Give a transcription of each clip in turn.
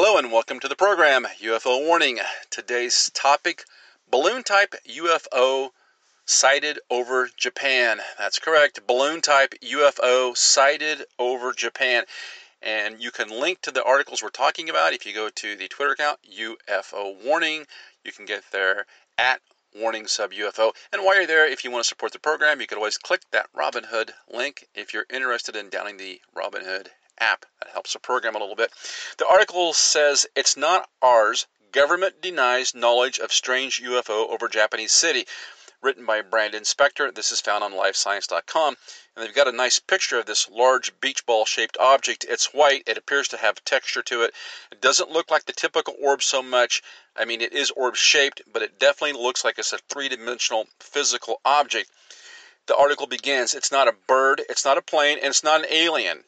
Hello and welcome to the program, UFO Warning. Today's topic, balloon-type UFO sighted over Japan. That's correct, balloon-type UFO sighted over Japan. And you can link to the articles we're talking about if you go to the Twitter account, UFO Warning. You can get there at Warning Sub UFO. And while you're there, if you want to support the program, you can always click that Robinhood link if you're interested in downing the Robinhood app. That helps the program a little bit. The article says, it's not ours. Government denies knowledge of strange UFO over Japanese city. Written by Brandon Spector. This is found on lifescience.com. And they've got a nice picture of this large beach ball shaped object. It's white. It appears to have texture to it. It doesn't look like the typical orb so much. I mean, it is orb shaped, but it definitely looks like it's a three-dimensional physical object. The article begins, it's not a bird, it's not a plane, and it's not an alien.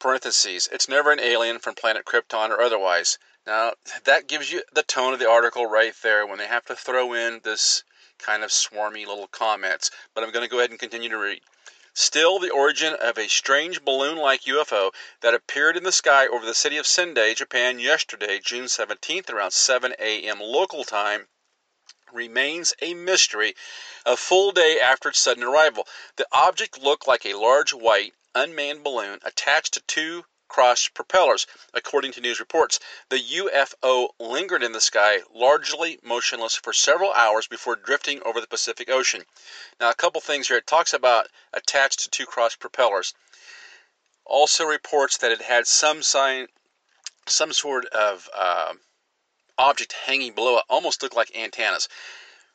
Parentheses, it's never an alien from planet Krypton or otherwise. Now, that gives you the tone of the article right there when they have to throw in this kind of swarmy little comments. But I'm going to go ahead and continue to read. Still, the origin of a strange balloon-like UFO that appeared in the sky over the city of Sendai, Japan, yesterday, June 17th, around 7 a.m. local time, remains a mystery a full day after its sudden arrival. The object looked like a large white, unmanned balloon attached to two crossed propellers. According to news reports, the UFO lingered in the sky, largely motionless, for several hours before drifting over the Pacific Ocean. Now, a couple things here. It talks about attached to two crossed propellers. Also reports that it had some sort of object hanging below it, almost looked like antennas,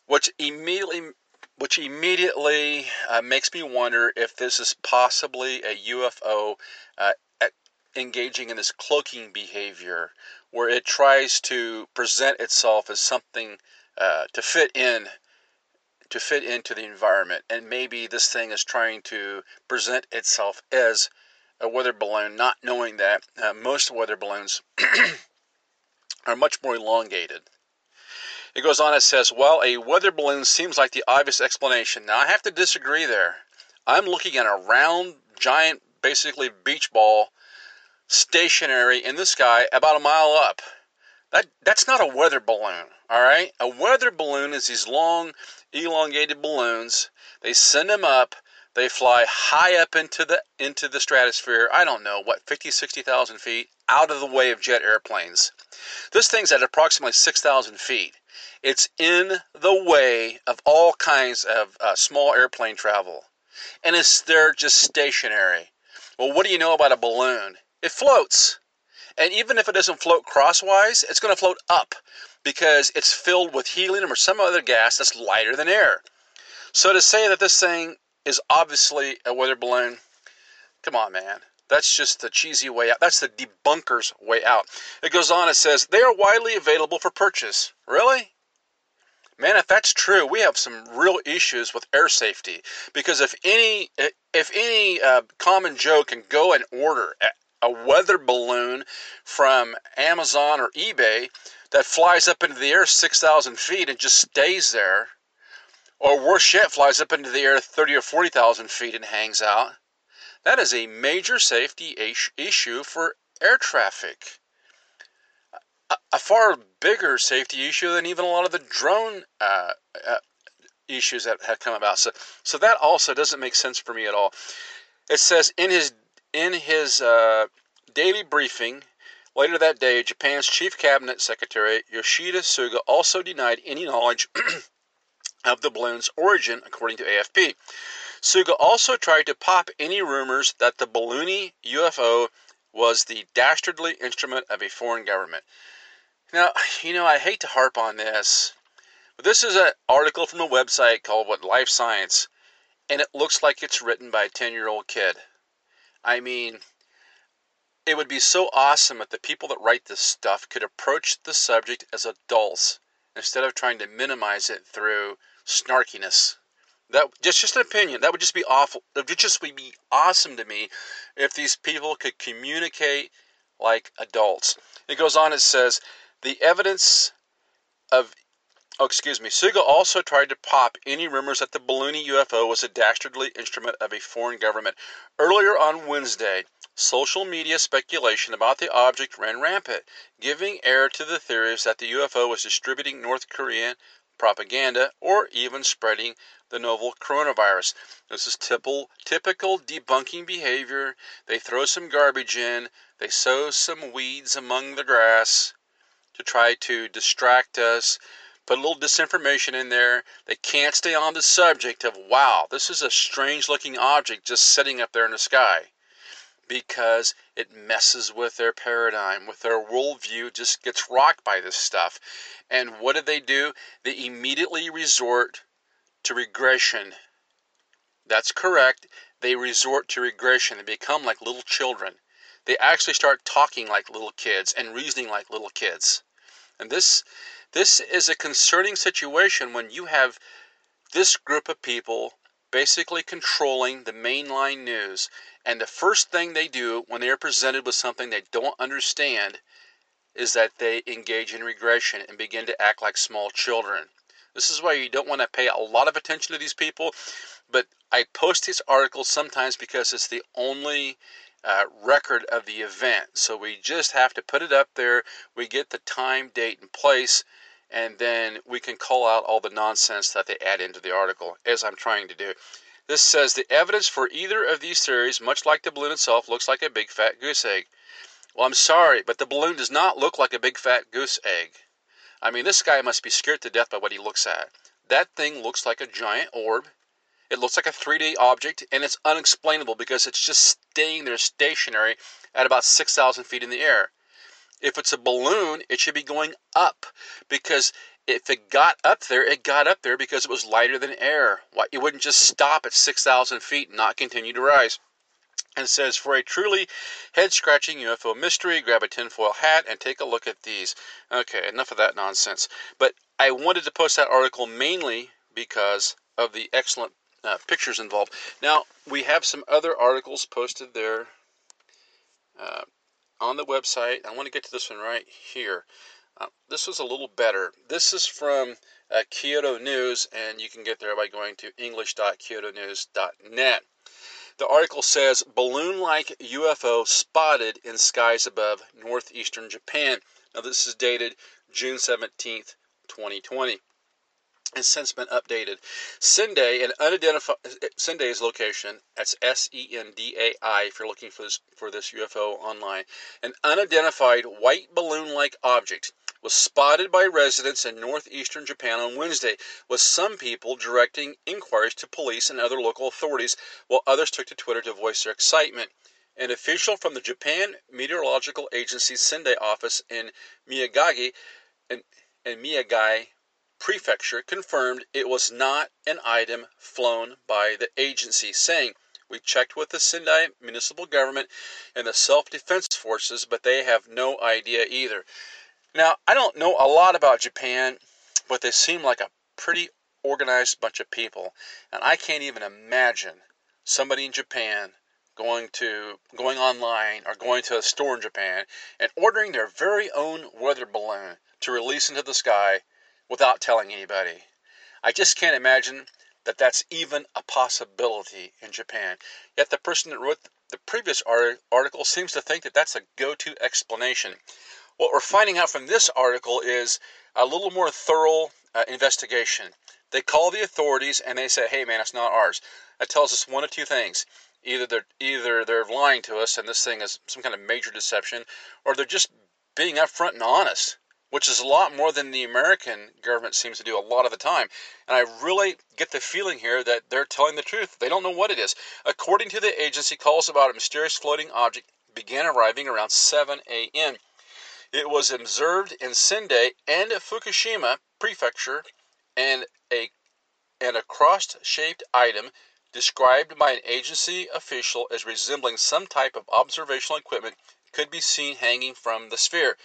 which immediately makes me wonder if this is possibly a UFO engaging in this cloaking behavior, where it tries to present itself as something to fit into the environment, and maybe this thing is trying to present itself as a weather balloon, not knowing that most weather balloons are much more elongated. It goes on, it says, well, a weather balloon seems like the obvious explanation. Now, I have to disagree there. I'm looking at a round, giant, basically beach ball, stationary in the sky about a mile up. That's not a weather balloon, all right? A weather balloon is these long, elongated balloons. They send them up. They fly high up into the stratosphere, I don't know, 50,000 to 60,000 feet, out of the way of jet airplanes. This thing's at approximately 6,000 feet. It's in the way of all kinds of small airplane travel. And they're just stationary. Well, what do you know about a balloon? It floats. And even if it doesn't float crosswise, it's going to float up because it's filled with helium or some other gas that's lighter than air. So to say that this thing is obviously a weather balloon, come on, man. That's just the cheesy way out. That's the debunker's way out. It goes on, it says, they are widely available for purchase. Really? Man, if that's true, we have some real issues with air safety. Because if any common Joe can go and order a weather balloon from Amazon or eBay that flies up into the air 6,000 feet and just stays there, or worse yet, flies up into the air 30 or 40,000 feet and hangs out, that is a major safety issue for air traffic. A far bigger safety issue than even a lot of the drone issues that have come about. So that also doesn't make sense for me at all. It says in his daily briefing later that day, Japan's chief cabinet secretary Yoshida Suga also denied any knowledge of the balloon's origin, according to AFP. Suga also tried to pop any rumors that the balloony UFO was the dastardly instrument of a foreign government. Now, I hate to harp on this, but this is an article from a website called Life Science, and it looks like it's written by a 10-year-old kid. I mean, it would be so awesome if the people that write this stuff could approach the subject as adults instead of trying to minimize it through snarkiness. That just an opinion. That would just be awful. It would just be awesome to me if these people could communicate like adults. It goes on, it says, Suga also tried to pop any rumors that the balloony UFO was a dastardly instrument of a foreign government. Earlier on Wednesday, social media speculation about the object ran rampant, giving air to the theories that the UFO was distributing North Korean propaganda or even spreading the novel coronavirus. This is typical debunking behavior. They throw some garbage in, they sow some weeds among the grass to try to distract us, put a little disinformation in there. They can't stay on the subject of, wow, this is a strange looking object just sitting up there in the sky, because it messes with their paradigm, with their worldview, just gets rocked by this stuff. And what do? They immediately resort to regression. That's correct. They resort to regression. They become like little children. They actually start talking like little kids and reasoning like little kids. And this is a concerning situation when you have this group of people basically controlling the mainline news. And the first thing they do when they are presented with something they don't understand is that they engage in regression and begin to act like small children. This is why you don't want to pay a lot of attention to these people. But I post these articles sometimes because it's the only record of the event. So we just have to put it up there. We get the time, date, and place. And then we can call out all the nonsense that they add into the article, as I'm trying to do. This says, the evidence for either of these theories, much like the balloon itself, looks like a big fat goose egg. Well, I'm sorry, but the balloon does not look like a big fat goose egg. I mean, this guy must be scared to death by what he looks at. That thing looks like a giant orb. It looks like a 3D object, and it's unexplainable because it's just staying there stationary at about 6,000 feet in the air. If it's a balloon, it should be going up, because if it got up there because it was lighter than air. Why, it wouldn't just stop at 6,000 feet and not continue to rise. And it says, for a truly head-scratching UFO mystery, grab a tinfoil hat and take a look at these. Okay, enough of that nonsense. But I wanted to post that article mainly because of the excellent pictures involved. Now, we have some other articles posted there. On the website. I want to get to this one right here. This was a little better. This is from Kyoto News, and you can get there by going to english.kyotonews.net. The article says, balloon-like UFO spotted in skies above northeastern Japan. Now, this is dated June 17th, 2020. Has since been updated. Sendai, Sendai's location, that's Sendai if you're looking for this UFO online, an unidentified white balloon-like object was spotted by residents in northeastern Japan on Wednesday, with some people directing inquiries to police and other local authorities, while others took to Twitter to voice their excitement. An official from the Japan Meteorological Agency's Sendai office in Miyagi Prefecture confirmed it was not an item flown by the agency, saying, we checked with the Sendai municipal government and the self-defense forces, but they have no idea either. Now, I don't know a lot about Japan, but they seem like a pretty organized bunch of people. And I can't even imagine somebody in Japan going online or going to a store in Japan and ordering their very own weather balloon to release into the sky without telling anybody. I just can't imagine that that's even a possibility in Japan. Yet the person that wrote the previous article seems to think that that's a go-to explanation. What we're finding out from this article is a little more thorough investigation. They call the authorities and they say, hey man, it's not ours. That tells us one of two things. Either they're lying to us and this thing is some kind of major deception, or they're just being upfront and honest, which is a lot more than the American government seems to do a lot of the time. And I really get the feeling here that they're telling the truth. They don't know what it is. According to the agency, calls about a mysterious floating object began arriving around 7 a.m. It was observed in Sendai and Fukushima Prefecture, and a cross-shaped item described by an agency official as resembling some type of observational equipment could be seen hanging from the sphere.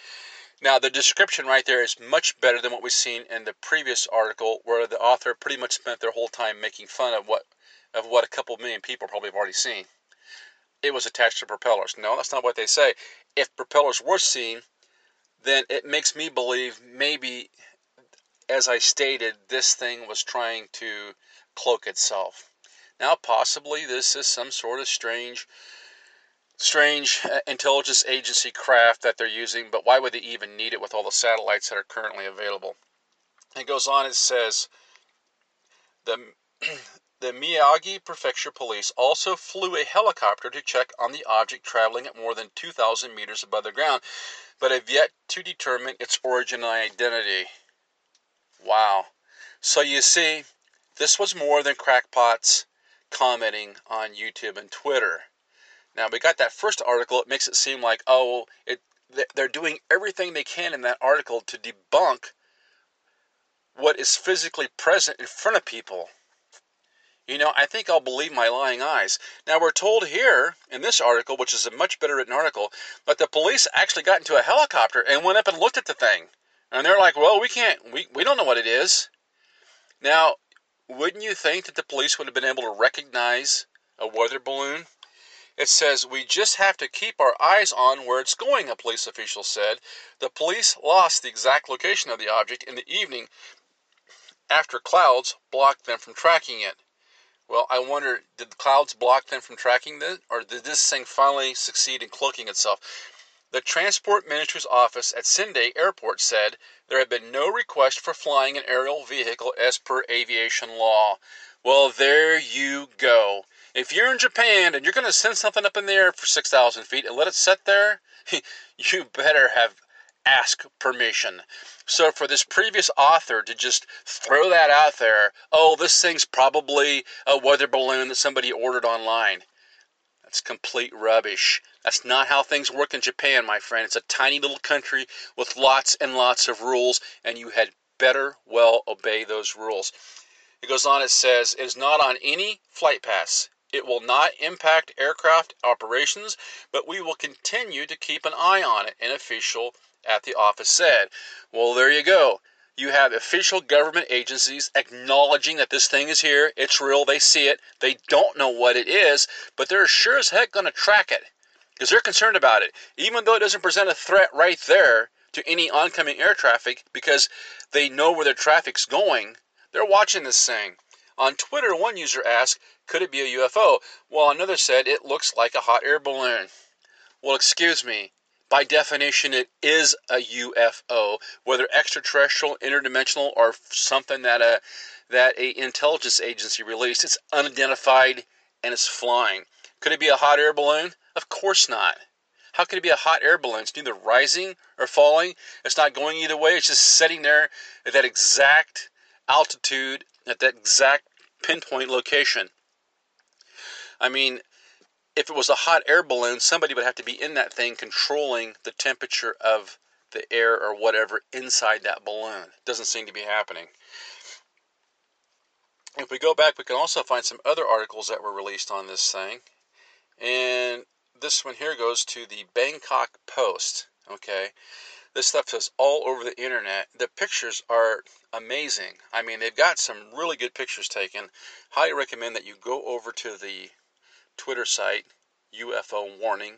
Now, the description right there is much better than what we've seen in the previous article, where the author pretty much spent their whole time making fun of what a couple million people probably have already seen. It was attached to propellers. No, that's not what they say. If propellers were seen, then it makes me believe maybe, as I stated, this thing was trying to cloak itself. Now, possibly this is some sort of strange strange intelligence agency craft that they're using, but why would they even need it with all the satellites that are currently available? It goes on, it says, the Miyagi Prefecture Police also flew a helicopter to check on the object traveling at more than 2,000 meters above the ground, but have yet to determine its origin and identity. Wow. So you see, this was more than crackpots commenting on YouTube and Twitter. Now, we got that first article. It makes it seem like, oh, they're doing everything they can in that article to debunk what is physically present in front of people. You know, I think I'll believe my lying eyes. Now, we're told here in this article, which is a much better written article, that the police actually got into a helicopter and went up and looked at the thing. And they're like, well, we don't know what it is. Now, wouldn't you think that the police would have been able to recognize a weather balloon? It says, we just have to keep our eyes on where it's going, a police official said. The police lost the exact location of the object in the evening after clouds blocked them from tracking it. Well, I wonder, did the clouds block them from tracking it, or did this thing finally succeed in cloaking itself? The Transport Ministry's office at Sendai Airport said there had been no request for flying an aerial vehicle as per aviation law. Well, there you go. If you're in Japan and you're going to send something up in the air for 6,000 feet and let it sit there, you better have asked permission. So for this previous author to just throw that out there, oh, this thing's probably a weather balloon that somebody ordered online. That's complete rubbish. That's not how things work in Japan, my friend. It's a tiny little country with lots and lots of rules, and you had better well obey those rules. It goes on, it says, it is not on any flight paths. It will not impact aircraft operations, but we will continue to keep an eye on it, an official at the office said. Well, there you go. You have official government agencies acknowledging that this thing is here. It's real. They see it. They don't know what it is, but they're sure as heck going to track it because they're concerned about it, even though it doesn't present a threat right there to any oncoming air traffic because they know where their traffic's going. They're watching this thing. On Twitter, one user asked, could it be a UFO? While another said, it looks like a hot air balloon. Well, excuse me. By definition, it is a UFO, whether extraterrestrial, interdimensional, or something that a intelligence agency released. It's unidentified, and it's flying. Could it be a hot air balloon? Of course not. How could it be a hot air balloon? It's neither rising or falling. It's not going either way. It's just sitting there at that exact altitude at that exact pinpoint location. I mean, if it was a hot air balloon, somebody would have to be in that thing controlling the temperature of the air or whatever inside that balloon. It doesn't seem to be happening. If we go back, we can also find some other articles that were released on this thing. And this one here goes to the Bangkok Post. Okay. This stuff is all over the internet. The pictures are amazing. I mean, they've got some really good pictures taken. Highly recommend that you go over to the Twitter site, UFO Warning,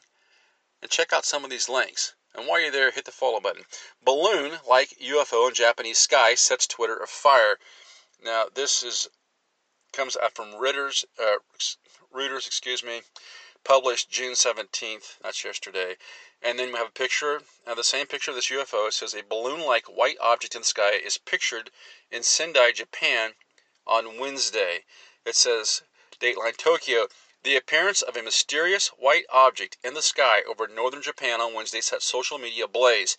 and check out some of these links. And while you're there, hit the follow button. Balloon like UFO in Japanese sky sets Twitter afire. Now, this comes out from Reuters, published June 17th, that's yesterday. And then we have a picture, the same picture of this UFO. It says a balloon-like white object in the sky is pictured in Sendai, Japan on Wednesday. It says, Dateline Tokyo, the appearance of a mysterious white object in the sky over northern Japan on Wednesday set social media ablaze,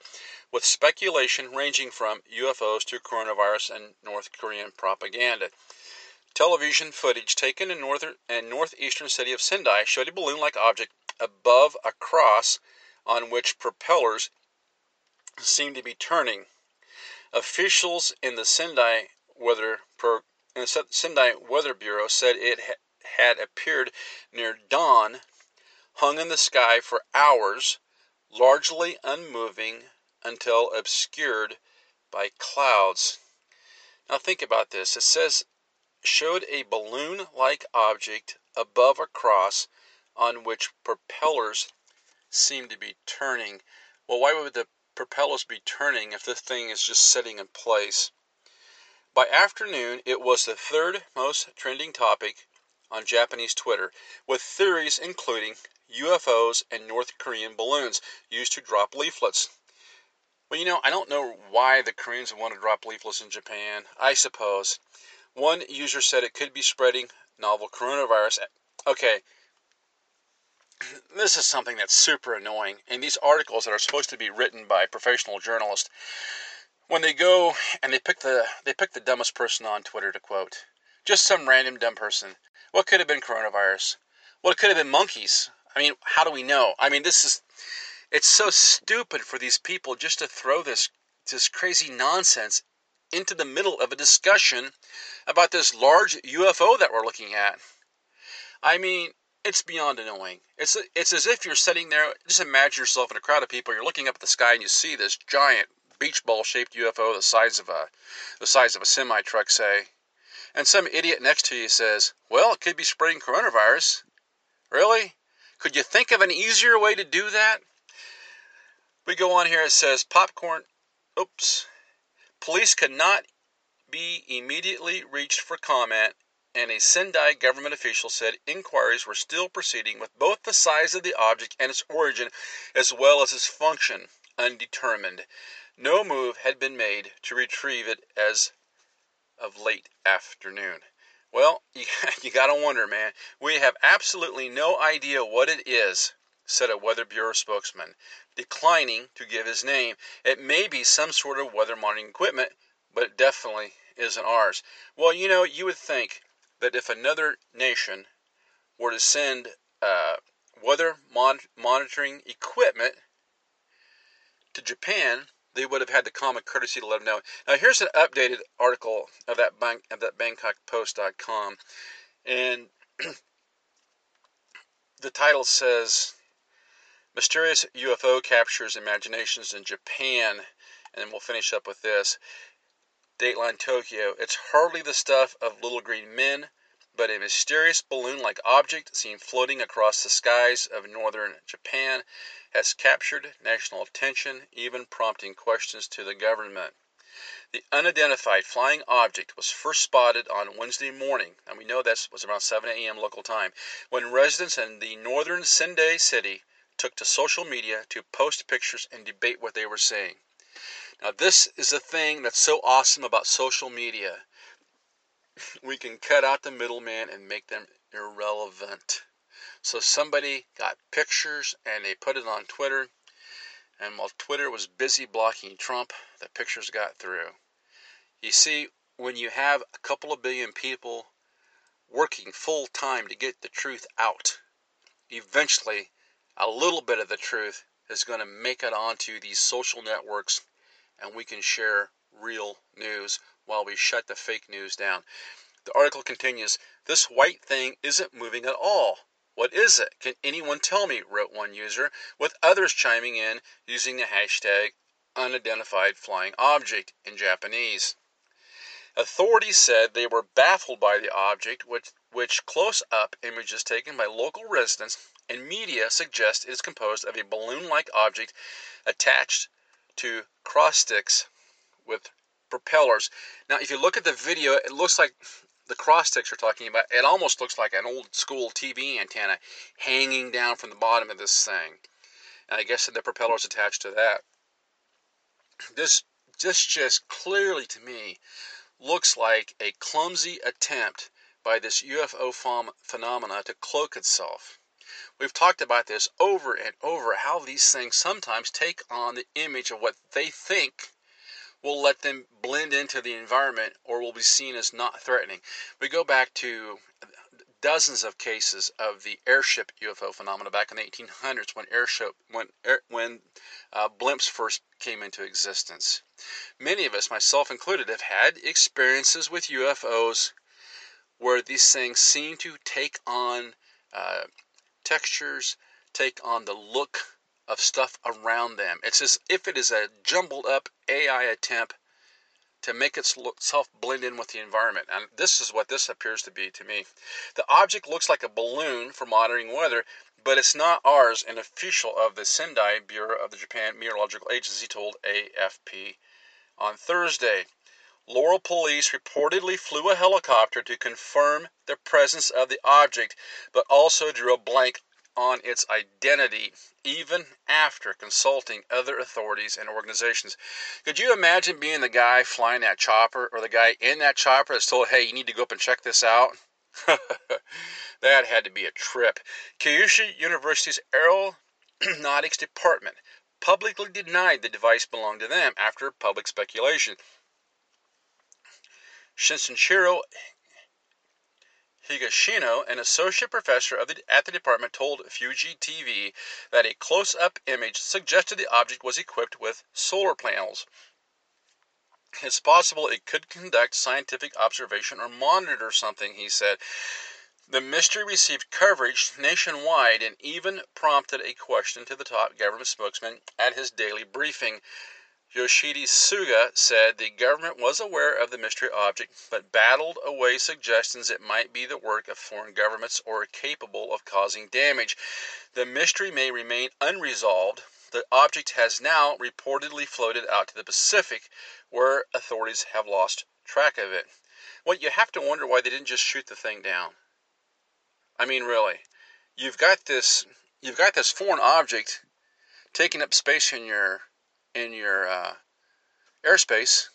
with speculation ranging from UFOs to coronavirus and North Korean propaganda. Television footage taken in northern and northeastern city of Sendai showed a balloon-like object above a cross on which propellers seemed to be turning. Officials in the Sendai Weather Bureau said it had appeared near dawn, hung in the sky for hours, largely unmoving until obscured by clouds. Now think about this. It says showed a balloon-like object above a cross on which propellers seem to be turning. Well, why would the propellers be turning if this thing is just sitting in place? By afternoon, it was the third most trending topic on Japanese Twitter, with theories including UFOs and North Korean balloons used to drop leaflets. Well, you know, I don't know why the Koreans would want to drop leaflets in Japan, I suppose. One user said it could be spreading novel coronavirus. Okay, this is something that's super annoying. And these articles that are supposed to be written by professional journalists, when they go and they pick the dumbest person on Twitter to quote, just some random dumb person. What could have been coronavirus? Well, it could have been monkeys. I mean, how do we know? I mean, it's so stupid for these people just to throw this crazy nonsense into the middle of a discussion about this large UFO that we're looking at. I mean, it's beyond annoying. It's as if you're sitting there, just imagine yourself in a crowd of people, you're looking up at the sky and you see this giant beach ball-shaped UFO the size of a semi-truck, say. And some idiot next to you says, well, it could be spreading coronavirus. Really? Could you think of an easier way to do that? We go on here, it says, police could not be immediately reached for comment, and a Sendai government official said inquiries were still proceeding with both the size of the object and its origin, as well as its function, undetermined. No move had been made to retrieve it as of late afternoon. Well, you gotta wonder, man. We have absolutely no idea what it is, said a Weather Bureau spokesman, declining to give his name. It may be some sort of weather monitoring equipment, but it definitely isn't ours. Well, you know, you would think that if another nation were to send weather monitoring equipment to Japan, they would have had the common courtesy to let them know. Now, here's an updated article of that BangkokPost.com, and the title says, "Mysterious UFO Captures Imaginations in Japan," and we'll finish up with this. Dateline Tokyo, it's hardly the stuff of little green men, but a mysterious balloon-like object seen floating across the skies of northern Japan has captured national attention, even prompting questions to the government. The unidentified flying object was first spotted on Wednesday morning, and we know that was around 7 a.m. local time, when residents in the northern Sendai city took to social media to post pictures and debate what they were seeing. Now, this is the thing that's so awesome about social media. We can cut out the middleman and make them irrelevant. So somebody got pictures and they put it on Twitter. And while Twitter was busy blocking Trump, the pictures got through. You see, when you have a couple of billion people working full time to get the truth out, eventually a little bit of the truth is going to make it onto these social networks, and we can share real news while we shut the fake news down. The article continues, "This white thing isn't moving at all. What is it? Can anyone tell me?" wrote one user, with others chiming in using the hashtag unidentified flying object in Japanese. Authorities said they were baffled by the object, which close-up images taken by local residents and media suggest it is composed of a balloon-like object attached to cross sticks with propellers. Now, if you look at the video, it looks like the cross sticks we're talking about. It almost looks like an old-school TV antenna hanging down from the bottom of this thing. And I guess the propellers attached to that. This just clearly, to me, looks like a clumsy attempt by this UFO phenomena to cloak itself. We've talked about this over and over, how these things sometimes take on the image of what they think will let them blend into the environment or will be seen as not threatening. We go back to dozens of cases of the airship UFO phenomena back in the 1800s when blimps first came into existence. Many of us, myself included, have had experiences with UFOs where these things seem to take on textures, take on the look of stuff around them. It's as if it is a jumbled up AI attempt to make itself blend in with the environment. And this is what this appears to be to me. The object looks like a balloon for monitoring weather, but it's not ours, an official of the Sendai Bureau of the Japan Meteorological Agency told AFP on Thursday. Laurel police reportedly flew a helicopter to confirm the presence of the object, but also drew a blank on its identity, even after consulting other authorities and organizations. Could you imagine being the guy flying that chopper, or the guy in that chopper that's told, hey, you need to go up and check this out? That had to be a trip. Kyushu University's Aeronautics Department publicly denied the device belonged to them after public speculation. Shinshiro Higashino, an associate professor at the department, told Fuji TV that a close-up image suggested the object was equipped with solar panels. It's possible it could conduct scientific observation or monitor something, he said. The mystery received coverage nationwide and even prompted a question to the top government spokesman at his daily briefing. Yoshida Suga said the government was aware of the mystery object, but battled away suggestions it might be the work of foreign governments or capable of causing damage. The mystery may remain unresolved. The object has now reportedly floated out to the Pacific, where authorities have lost track of it. Well, you have to wonder why they didn't just shoot the thing down. I mean, really, you've got this foreign object taking up space in your airspace.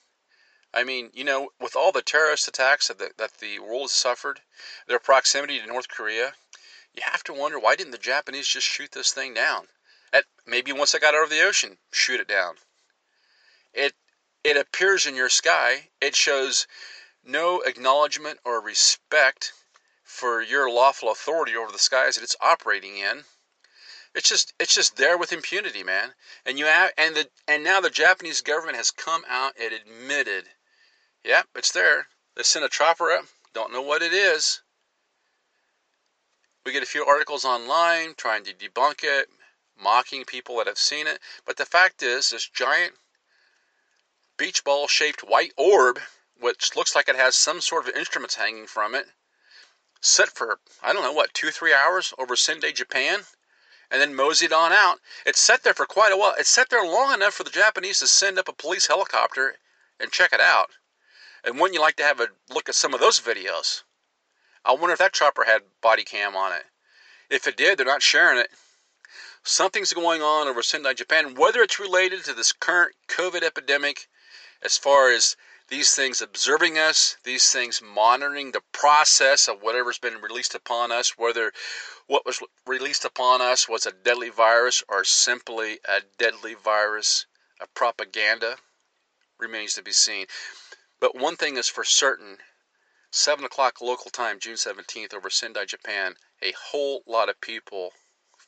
I mean, you know, with all the terrorist attacks that the world has suffered, their proximity to North Korea, you have to wonder, why didn't the Japanese just shoot this thing down? Maybe once it got out of the ocean, shoot it down. It appears in your sky. It shows no acknowledgement or respect for your lawful authority over the skies that it's operating in. It's just there with impunity, man. And now the Japanese government has come out and admitted, yep, it's there. They sent a chopper up. Don't know what it is. We get a few articles online trying to debunk it, mocking people that have seen it. But the fact is, this giant beach ball-shaped white orb, which looks like it has some sort of instruments hanging from it, set for, I don't know, 2-3 hours over Sendai, Japan, and then moseyed on out. It sat there for quite a while. It sat there long enough for the Japanese to send up a police helicopter and check it out. And wouldn't you like to have a look at some of those videos? I wonder if that chopper had body cam on it. If it did, they're not sharing it. Something's going on over Sendai, Japan, whether it's related to this current COVID epidemic, as far as these things observing us, these things monitoring the process of whatever's been released upon us, whether what was released upon us was a deadly virus or simply a deadly virus of propaganda, remains to be seen. But one thing is for certain, 7 o'clock local time, June 17th, over Sendai, Japan, a whole lot of people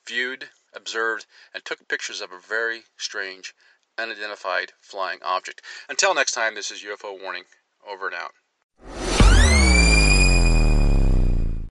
viewed, observed, and took pictures of a very strange unidentified flying object. Until next time, this is UFO Warning, over and out.